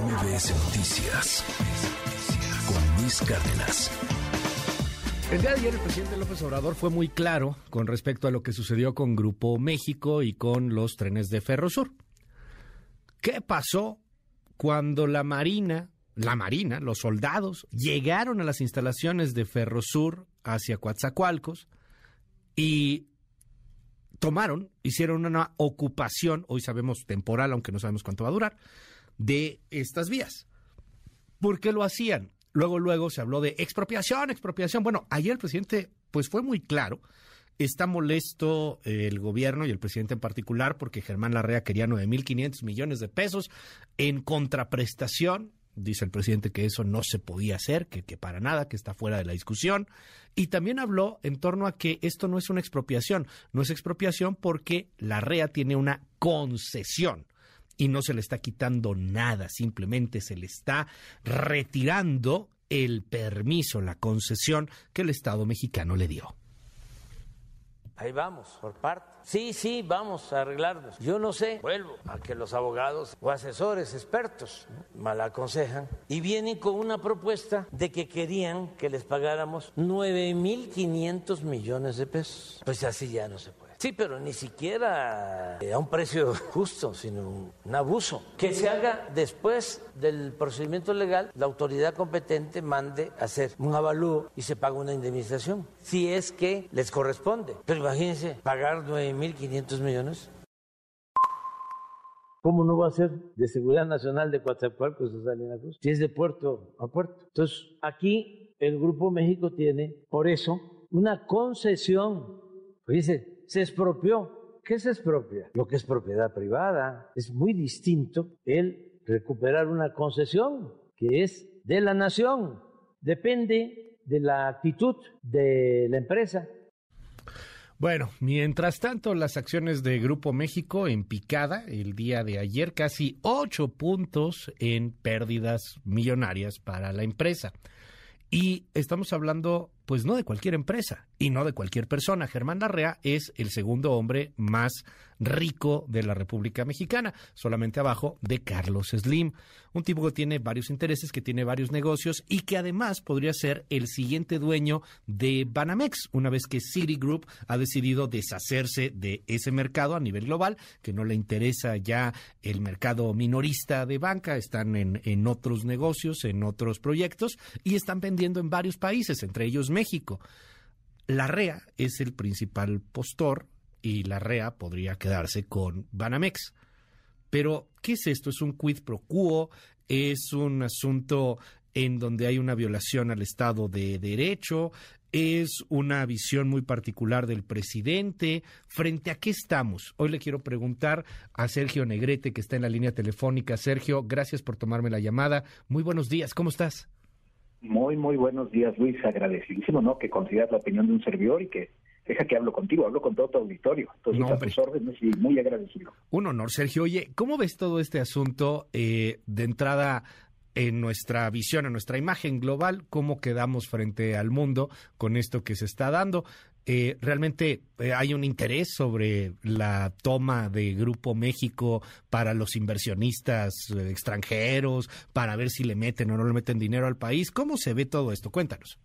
MBS Noticias con Luis Cárdenas. El día de ayer el presidente López Obrador fue muy claro con respecto a lo que sucedió con Grupo México y con los trenes de Ferrosur. ¿Qué pasó cuando la Marina, los soldados, llegaron a las instalaciones de Ferrosur hacia Coatzacoalcos y hicieron una ocupación, hoy sabemos temporal, aunque no sabemos cuánto va a durar, de estas vías? ¿Por qué lo hacían? Luego se habló de expropiación. Bueno, ayer el presidente pues fue muy claro. Está molesto el gobierno y el presidente en particular porque Germán Larrea quería 9.500 millones de pesos en contraprestación. Dice el presidente que eso no se podía hacer, que para nada, que está fuera de la discusión. Y también habló en torno a que esto no es una expropiación. No es expropiación porque Larrea tiene una concesión y no se le está quitando nada. Simplemente se le está retirando el permiso, la concesión que el Estado mexicano le dio. Ahí vamos, por parte. Sí, vamos a arreglarnos. Yo no sé, vuelvo a que los abogados o asesores expertos mal aconsejan y vienen con una propuesta de que querían que les pagáramos 9.500 millones de pesos. Pues así ya no se puede. Sí, pero ni siquiera a un precio justo, sino un abuso. Que se haga después del procedimiento legal, la autoridad competente mande a hacer un avalúo y se paga una indemnización, si es que les corresponde. Pero imagínense, pagar 9.500 millones. ¿Cómo no va a ser de Seguridad Nacional de Coatzacoalcos de Salina Cruz? Si es de puerto a puerto. Entonces, aquí el Grupo México tiene, por eso, una concesión. Fíjense, se expropió. ¿Qué se expropia? Lo que es propiedad privada. Es muy distinto el recuperar una concesión que es de la nación. Depende de la actitud de la empresa. Bueno, mientras tanto, las acciones de Grupo México en picada el día de ayer, casi 8 puntos en pérdidas millonarias para la empresa. Y estamos hablando, pues, no de cualquier empresa y no de cualquier persona. Germán Larrea es el segundo hombre más rico de la República Mexicana, solamente abajo de Carlos Slim. Un tipo que tiene varios intereses, que tiene varios negocios y que además podría ser el siguiente dueño de Banamex, una vez que Citigroup ha decidido deshacerse de ese mercado a nivel global, que no le interesa ya el mercado minorista de banca. Están en otros negocios, en otros proyectos y están vendiendo en varios países, entre ellos México. Larrea es el principal postor y Larrea podría quedarse con Banamex. Pero, ¿qué es esto? ¿Es un quid pro quo? ¿Es un asunto en donde hay una violación al Estado de Derecho? ¿Es una visión muy particular del presidente? ¿Frente a qué estamos? Hoy le quiero preguntar a Sergio Negrete, que está en la línea telefónica. Sergio, gracias por tomarme la llamada. Muy buenos días, ¿cómo estás? Muy buenos días, Luis, agradecidísimo, ¿no?, que consideras la opinión de un servidor y que deja que hablo contigo, hablo con todo tu auditorio. Entonces, no, a tus órdenes y muy agradecido. Un honor, Sergio. Oye, ¿cómo ves todo este asunto de entrada en nuestra visión, en nuestra imagen global? ¿Cómo quedamos frente al mundo con esto que se está dando? ¿Realmente hay un interés sobre la toma de Grupo México para los inversionistas extranjeros, para ver si le meten o no le meten dinero al país? ¿Cómo se ve todo esto? Cuéntanos.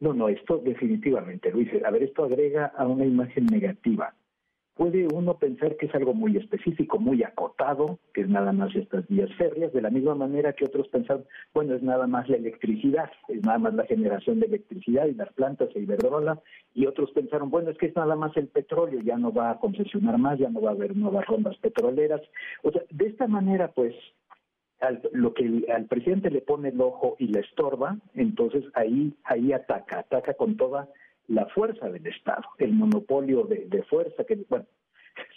No, esto definitivamente, Luis. A ver, esto agrega a una imagen negativa. Puede uno pensar que es algo muy específico, muy acotado, que es nada más estas vías férreas, de la misma manera que otros pensaban, bueno, es nada más la electricidad, es nada más la generación de electricidad y las plantas e Iberdrola, y otros pensaron, bueno, es que es nada más el petróleo, ya no va a concesionar más, ya no va a haber nuevas rondas petroleras. O sea, de esta manera, pues, lo que al presidente le pone el ojo y le estorba, entonces ahí ataca con toda la fuerza del Estado, el monopolio de fuerza que, bueno,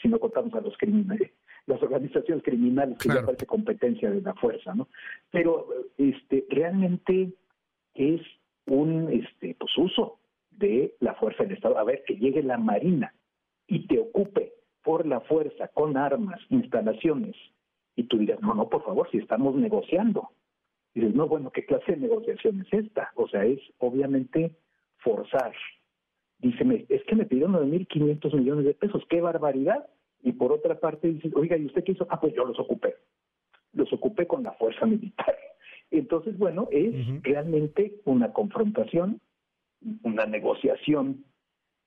si no contamos a los criminales, las organizaciones criminales, que ya parece competencia de la fuerza, ¿no? Pero realmente es un uso de la fuerza del Estado. A ver, que llegue la Marina y te ocupe por la fuerza, con armas, instalaciones, y tú dirás, no, por favor, si estamos negociando. Y dices, no, bueno, ¿qué clase de negociación es esta? O sea, es obviamente forzar. Dice, es que me pidieron 9.500 millones de pesos, ¡qué barbaridad! Y por otra parte dice, oiga, ¿y usted qué hizo? Ah, pues yo los ocupé. los ocupe con la fuerza militar. Entonces, bueno, es realmente una confrontación, una negociación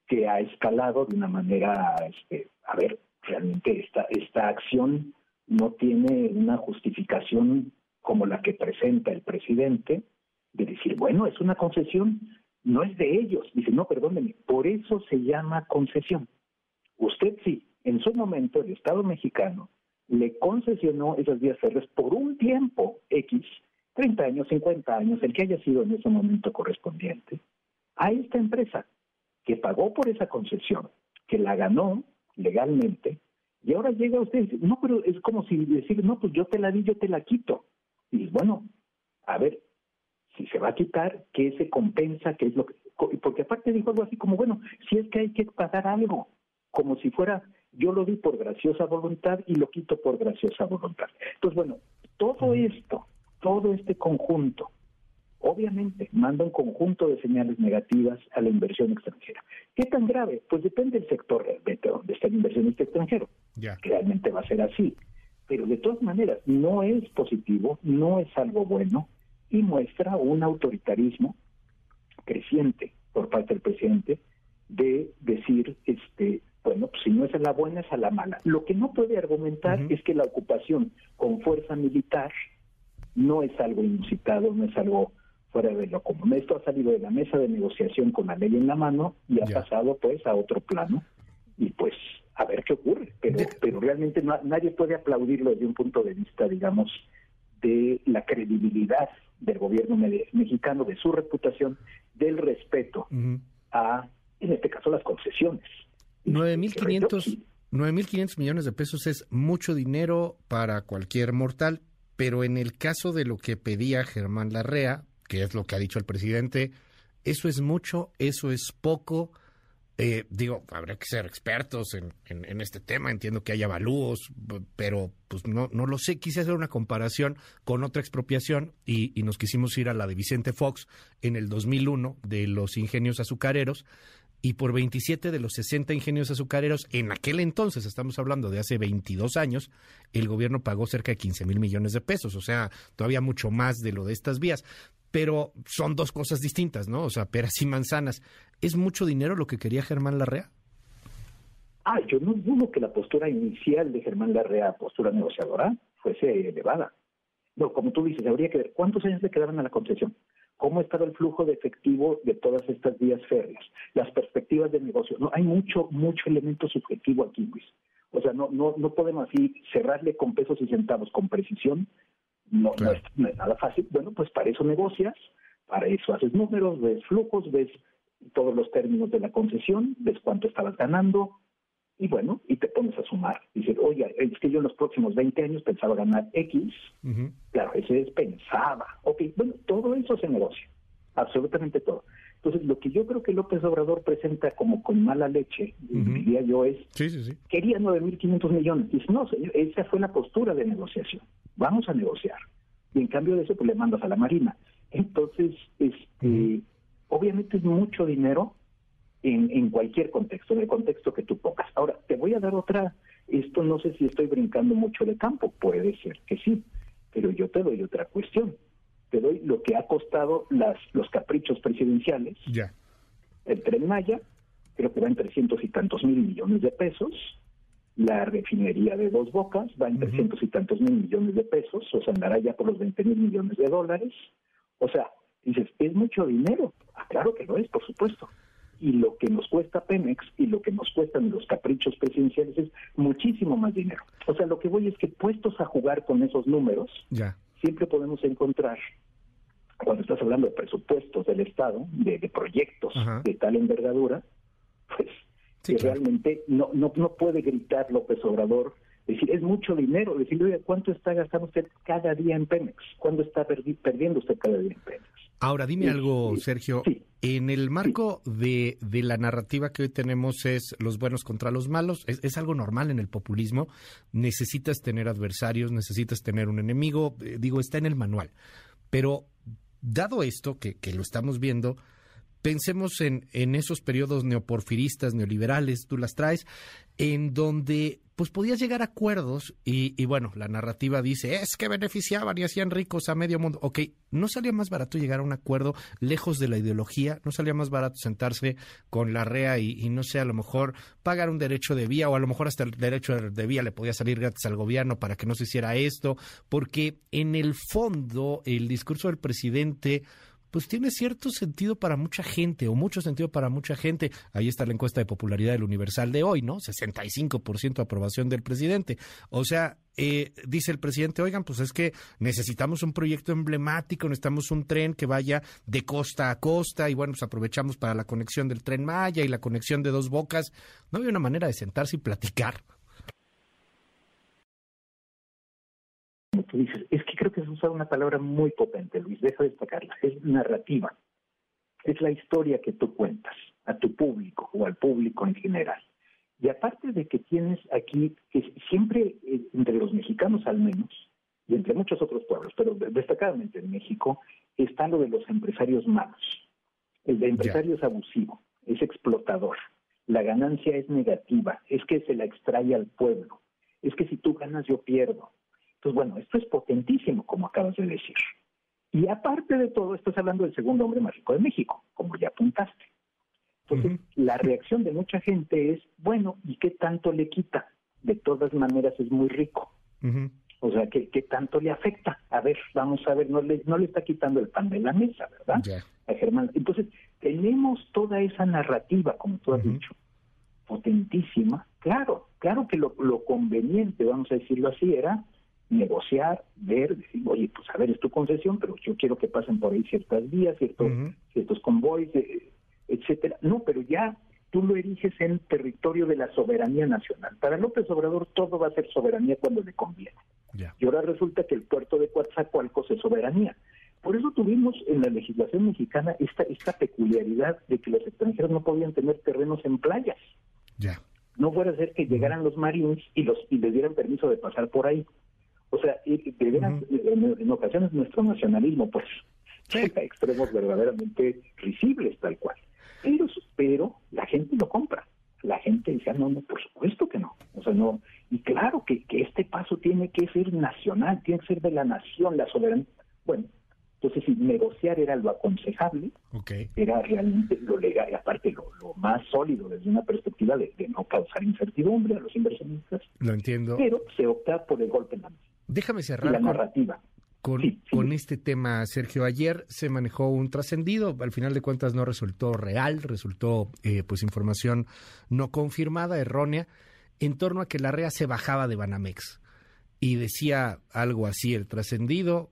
que ha escalado de una manera, a ver, realmente esta acción no tiene una justificación como la que presenta el presidente, de decir, bueno, es una concesión, no es de ellos. Dice, no, perdónenme, por eso se llama concesión. Usted sí, en su momento el Estado mexicano le concesionó esas vías férreas por un tiempo X, 30 años, 50 años, el que haya sido en ese momento correspondiente, a esta empresa que pagó por esa concesión, que la ganó legalmente, y ahora llega usted y dice, no, pero es como si decir, no, pues yo te la di, yo te la quito. Y bueno, a ver, si se va a quitar, ¿qué se compensa? ¿Qué es lo que...? Porque aparte dijo algo así como, bueno, si es que hay que pagar algo, como si fuera, yo lo di por graciosa voluntad y lo quito por graciosa voluntad. Entonces, bueno, todo esto, todo este conjunto, obviamente manda un conjunto de señales negativas a la inversión extranjera. ¿Qué tan grave? Pues depende del sector realmente donde está el inversionista extranjero. Yeah. Realmente va a ser así. Pero de todas maneras, no es positivo, no es algo bueno, y muestra un autoritarismo creciente por parte del presidente de decir, bueno, pues si no es a la buena, es a la mala. Lo que no puede argumentar es que la ocupación con fuerza militar no es algo inusitado, no es algo fuera de lo común. Esto ha salido de la mesa de negociación con la ley en la mano y ha pasado pues a otro plano y pues a ver qué ocurre. Pero realmente no, nadie puede aplaudirlo desde un punto de vista, digamos, de la credibilidad del gobierno mexicano, de su reputación, del respeto a, en este caso, las concesiones. 9.500 millones de pesos es mucho dinero para cualquier mortal, pero en el caso de lo que pedía Germán Larrea, que es lo que ha dicho el presidente, eso es mucho, eso es poco. Digo, habrá que ser expertos en este tema, entiendo que hay avalúos, pero pues no lo sé. Quise hacer una comparación con otra expropiación y nos quisimos ir a la de Vicente Fox en el 2001 de los ingenios azucareros, y por 27 de los 60 ingenios azucareros en aquel entonces, estamos hablando de hace 22 años, el gobierno pagó cerca de 15,000 millones de pesos, o sea, todavía mucho más de lo de estas vías. Pero son dos cosas distintas, ¿no? O sea, peras y manzanas. ¿Es mucho dinero lo que quería Germán Larrea? Yo no dudo que la postura inicial de Germán Larrea, postura negociadora, fuese elevada. No, como tú dices, habría que ver cuántos años le quedaban a la concesión, cómo estaba el flujo de efectivo de todas estas vías férreas, las perspectivas de negocio. No, hay mucho elemento subjetivo aquí, Luis. O sea, no podemos así cerrarle con pesos y centavos con precisión. No, claro. No es nada fácil. Bueno, pues para eso negocias, para eso haces números, ves flujos, ves todos los términos de la concesión, ves cuánto estabas ganando y bueno, y te pones a sumar. Dices, oye, es que yo en los próximos 20 años pensaba ganar X. Claro, ese es pensaba. Ok, bueno, todo eso se negocia, absolutamente todo. Entonces, lo que yo creo que López Obrador presenta como con mala leche, diría yo, es, quería 9.500 millones. Dice, no, señor, esa fue la postura de negociación. Vamos a negociar. Y en cambio de eso, pues le mandas a la Marina. Entonces, obviamente es mucho dinero en cualquier contexto, en el contexto que tú pongas. Ahora, te voy a dar otra, esto no sé si estoy brincando mucho de campo, puede ser que sí, pero yo te doy otra cuestión. Te doy lo que ha costado los caprichos presidenciales. Ya. El Tren Maya, creo que va en 300 y tantos mil millones de pesos. La refinería de Dos Bocas va en 300 y tantos mil millones de pesos. O sea, andará ya por los 20,000 millones de dólares. O sea, dices, es mucho dinero. Claro que lo es, por supuesto. Y lo que nos cuesta Pemex y lo que nos cuestan los caprichos presidenciales es muchísimo más dinero. O sea, lo que voy es que puestos a jugar con esos números... Ya. Siempre podemos encontrar, cuando estás hablando de presupuestos del Estado, de proyectos de tal envergadura, pues sí, que claro. Realmente no puede gritar López Obrador, decir, es mucho dinero, decirle, ¿cuánto está gastando usted cada día en Pemex? ¿Cuánto está perdiendo usted cada día en Pemex? Ahora, dime algo, Sergio. Sí. En el marco de la narrativa que hoy tenemos es los buenos contra los malos, es algo normal en el populismo, necesitas tener adversarios, necesitas tener un enemigo, digo, está en el manual. Pero dado esto, que lo estamos viendo, pensemos en esos periodos neoporfiristas, neoliberales, tú las traes, en donde pues podías llegar a acuerdos y bueno, la narrativa dice, es que beneficiaban y hacían ricos a medio mundo. Ok, ¿no salía más barato llegar a un acuerdo lejos de la ideología? ¿No salía más barato sentarse con Larrea y no sé, a lo mejor pagar un derecho de vía, o a lo mejor hasta el derecho de vía le podía salir gratis al gobierno para que no se hiciera esto? Porque en el fondo el discurso del presidente pues tiene cierto sentido para mucha gente, o mucho sentido para mucha gente. Ahí está la encuesta de popularidad del Universal de hoy, ¿no? 65% de aprobación del presidente. O sea, dice el presidente, oigan, pues es que necesitamos un proyecto emblemático, necesitamos un tren que vaya de costa a costa, y bueno, pues aprovechamos para la conexión del Tren Maya y la conexión de Dos Bocas. ¿No había una manera de sentarse y platicar? Tú dices, es que creo que has usado una palabra muy potente, Luis, deja de destacarla, es narrativa, es la historia que tú cuentas a tu público o al público en general. Y aparte de que tienes aquí, que siempre entre los mexicanos al menos, y entre muchos otros pueblos, pero destacadamente en México, está lo de los empresarios malos. El de empresario es abusivo, es explotador, la ganancia es negativa, es que se la extrae al pueblo, es que si tú ganas yo pierdo. Pues bueno, esto es potentísimo, como acabas de decir. Y aparte de todo, estás hablando del segundo hombre más rico de México, como ya apuntaste. Entonces, la reacción de mucha gente es, bueno, ¿y qué tanto le quita? De todas maneras es muy rico. O sea, ¿qué tanto le afecta? A ver, vamos a ver, no le está quitando el pan de la mesa, ¿verdad? A Germán. Entonces, tenemos toda esa narrativa, como tú has dicho, potentísima. Claro que lo conveniente, vamos a decirlo así, era negociar, ver, decir, oye, pues a ver, es tu concesión, pero yo quiero que pasen por ahí ciertas vías, ciertos convoys, etcétera. No, pero ya tú lo eriges en territorio de la soberanía nacional. Para López Obrador todo va a ser soberanía cuando le conviene. Y ahora resulta que el puerto de Coatzacoalcos es soberanía. Por eso tuvimos en la legislación mexicana esta peculiaridad de que los extranjeros no podían tener terrenos en playas. No fuera a ser que llegaran los marines y les dieran permiso de pasar por ahí. O sea, en ocasiones nuestro nacionalismo, pues, llega a extremos verdaderamente risibles, tal cual. Pero la gente lo compra. La gente dice, no, por supuesto que no. O sea, no. Y claro que este paso tiene que ser nacional, tiene que ser de la nación, la soberanía. Bueno, entonces, si negociar era lo aconsejable, era realmente lo legal, aparte lo más sólido desde una perspectiva de no causar incertidumbre a los inversionistas. Lo entiendo. Pero se opta por el golpe en la mesa. Déjame cerrar la narrativa. Con este tema, Sergio, ayer se manejó un trascendido, al final de cuentas no resultó real, resultó pues información no confirmada, errónea, en torno a que Larrea se bajaba de Banamex y decía algo así el trascendido,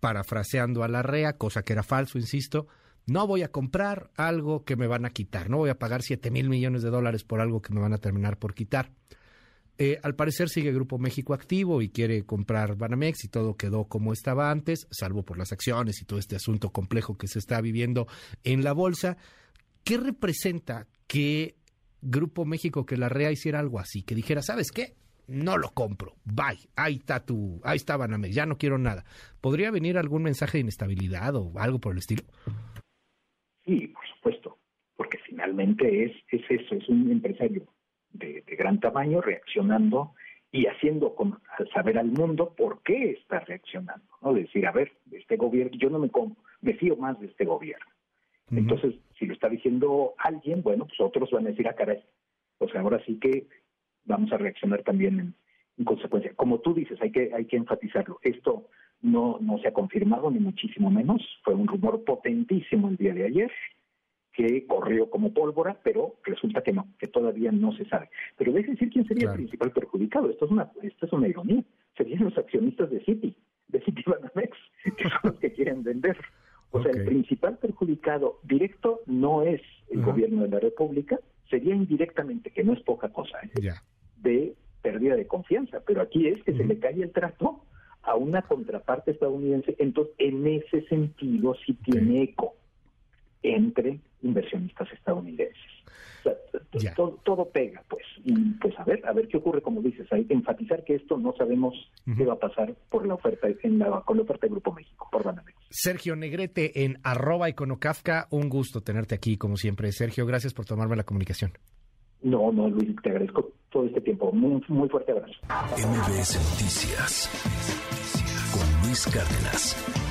parafraseando a Larrea, cosa que era falso, insisto, no voy a comprar algo que me van a quitar, no voy a pagar $7,000 millones por algo que me van a terminar por quitar. Al parecer sigue Grupo México activo y quiere comprar Banamex y todo quedó como estaba antes, salvo por las acciones y todo este asunto complejo que se está viviendo en la bolsa. ¿Qué representa que Grupo México, que Larrea hiciera algo así? Que dijera, ¿sabes qué? No lo compro, bye, ahí está Banamex, ya no quiero nada. ¿Podría venir algún mensaje de inestabilidad o algo por el estilo? Sí, por supuesto, porque finalmente es eso, es un empresario de gran tamaño, reaccionando y haciendo saber al mundo por qué está reaccionando, ¿no? Decir, a ver, de este gobierno, yo no me fío más de este gobierno. Entonces, si lo está diciendo alguien, bueno, pues otros van a decir, ah, caray, pues ahora sí que vamos a reaccionar también en consecuencia. Como tú dices, hay que enfatizarlo. Esto no se ha confirmado, ni muchísimo menos. Fue un rumor potentísimo el día de ayer, que corrió como pólvora, pero resulta que no, que todavía no se sabe. Pero deje decir quién sería el principal perjudicado. Esto es una ironía. Serían los accionistas de Citibanamex, que son los que quieren vender. O sea, el principal perjudicado directo no es el gobierno de la República, sería indirectamente, que no es poca cosa, de pérdida de confianza. Pero aquí es que se le cae el trato a una contraparte estadounidense. Entonces, en ese sentido, sí tiene eco entre inversionistas estadounidenses. O sea, todo pega, pues. Y pues a ver qué ocurre, como dices, hay que enfatizar que esto no sabemos qué va a pasar por la oferta, con la oferta de Grupo México, por Banamex. Sergio Negrete en @iconocafka, un gusto tenerte aquí, como siempre. Sergio, gracias por tomarme la comunicación. No, Luis, te agradezco todo este tiempo. Muy, muy fuerte abrazo. MBS Noticias con Luis Cárdenas.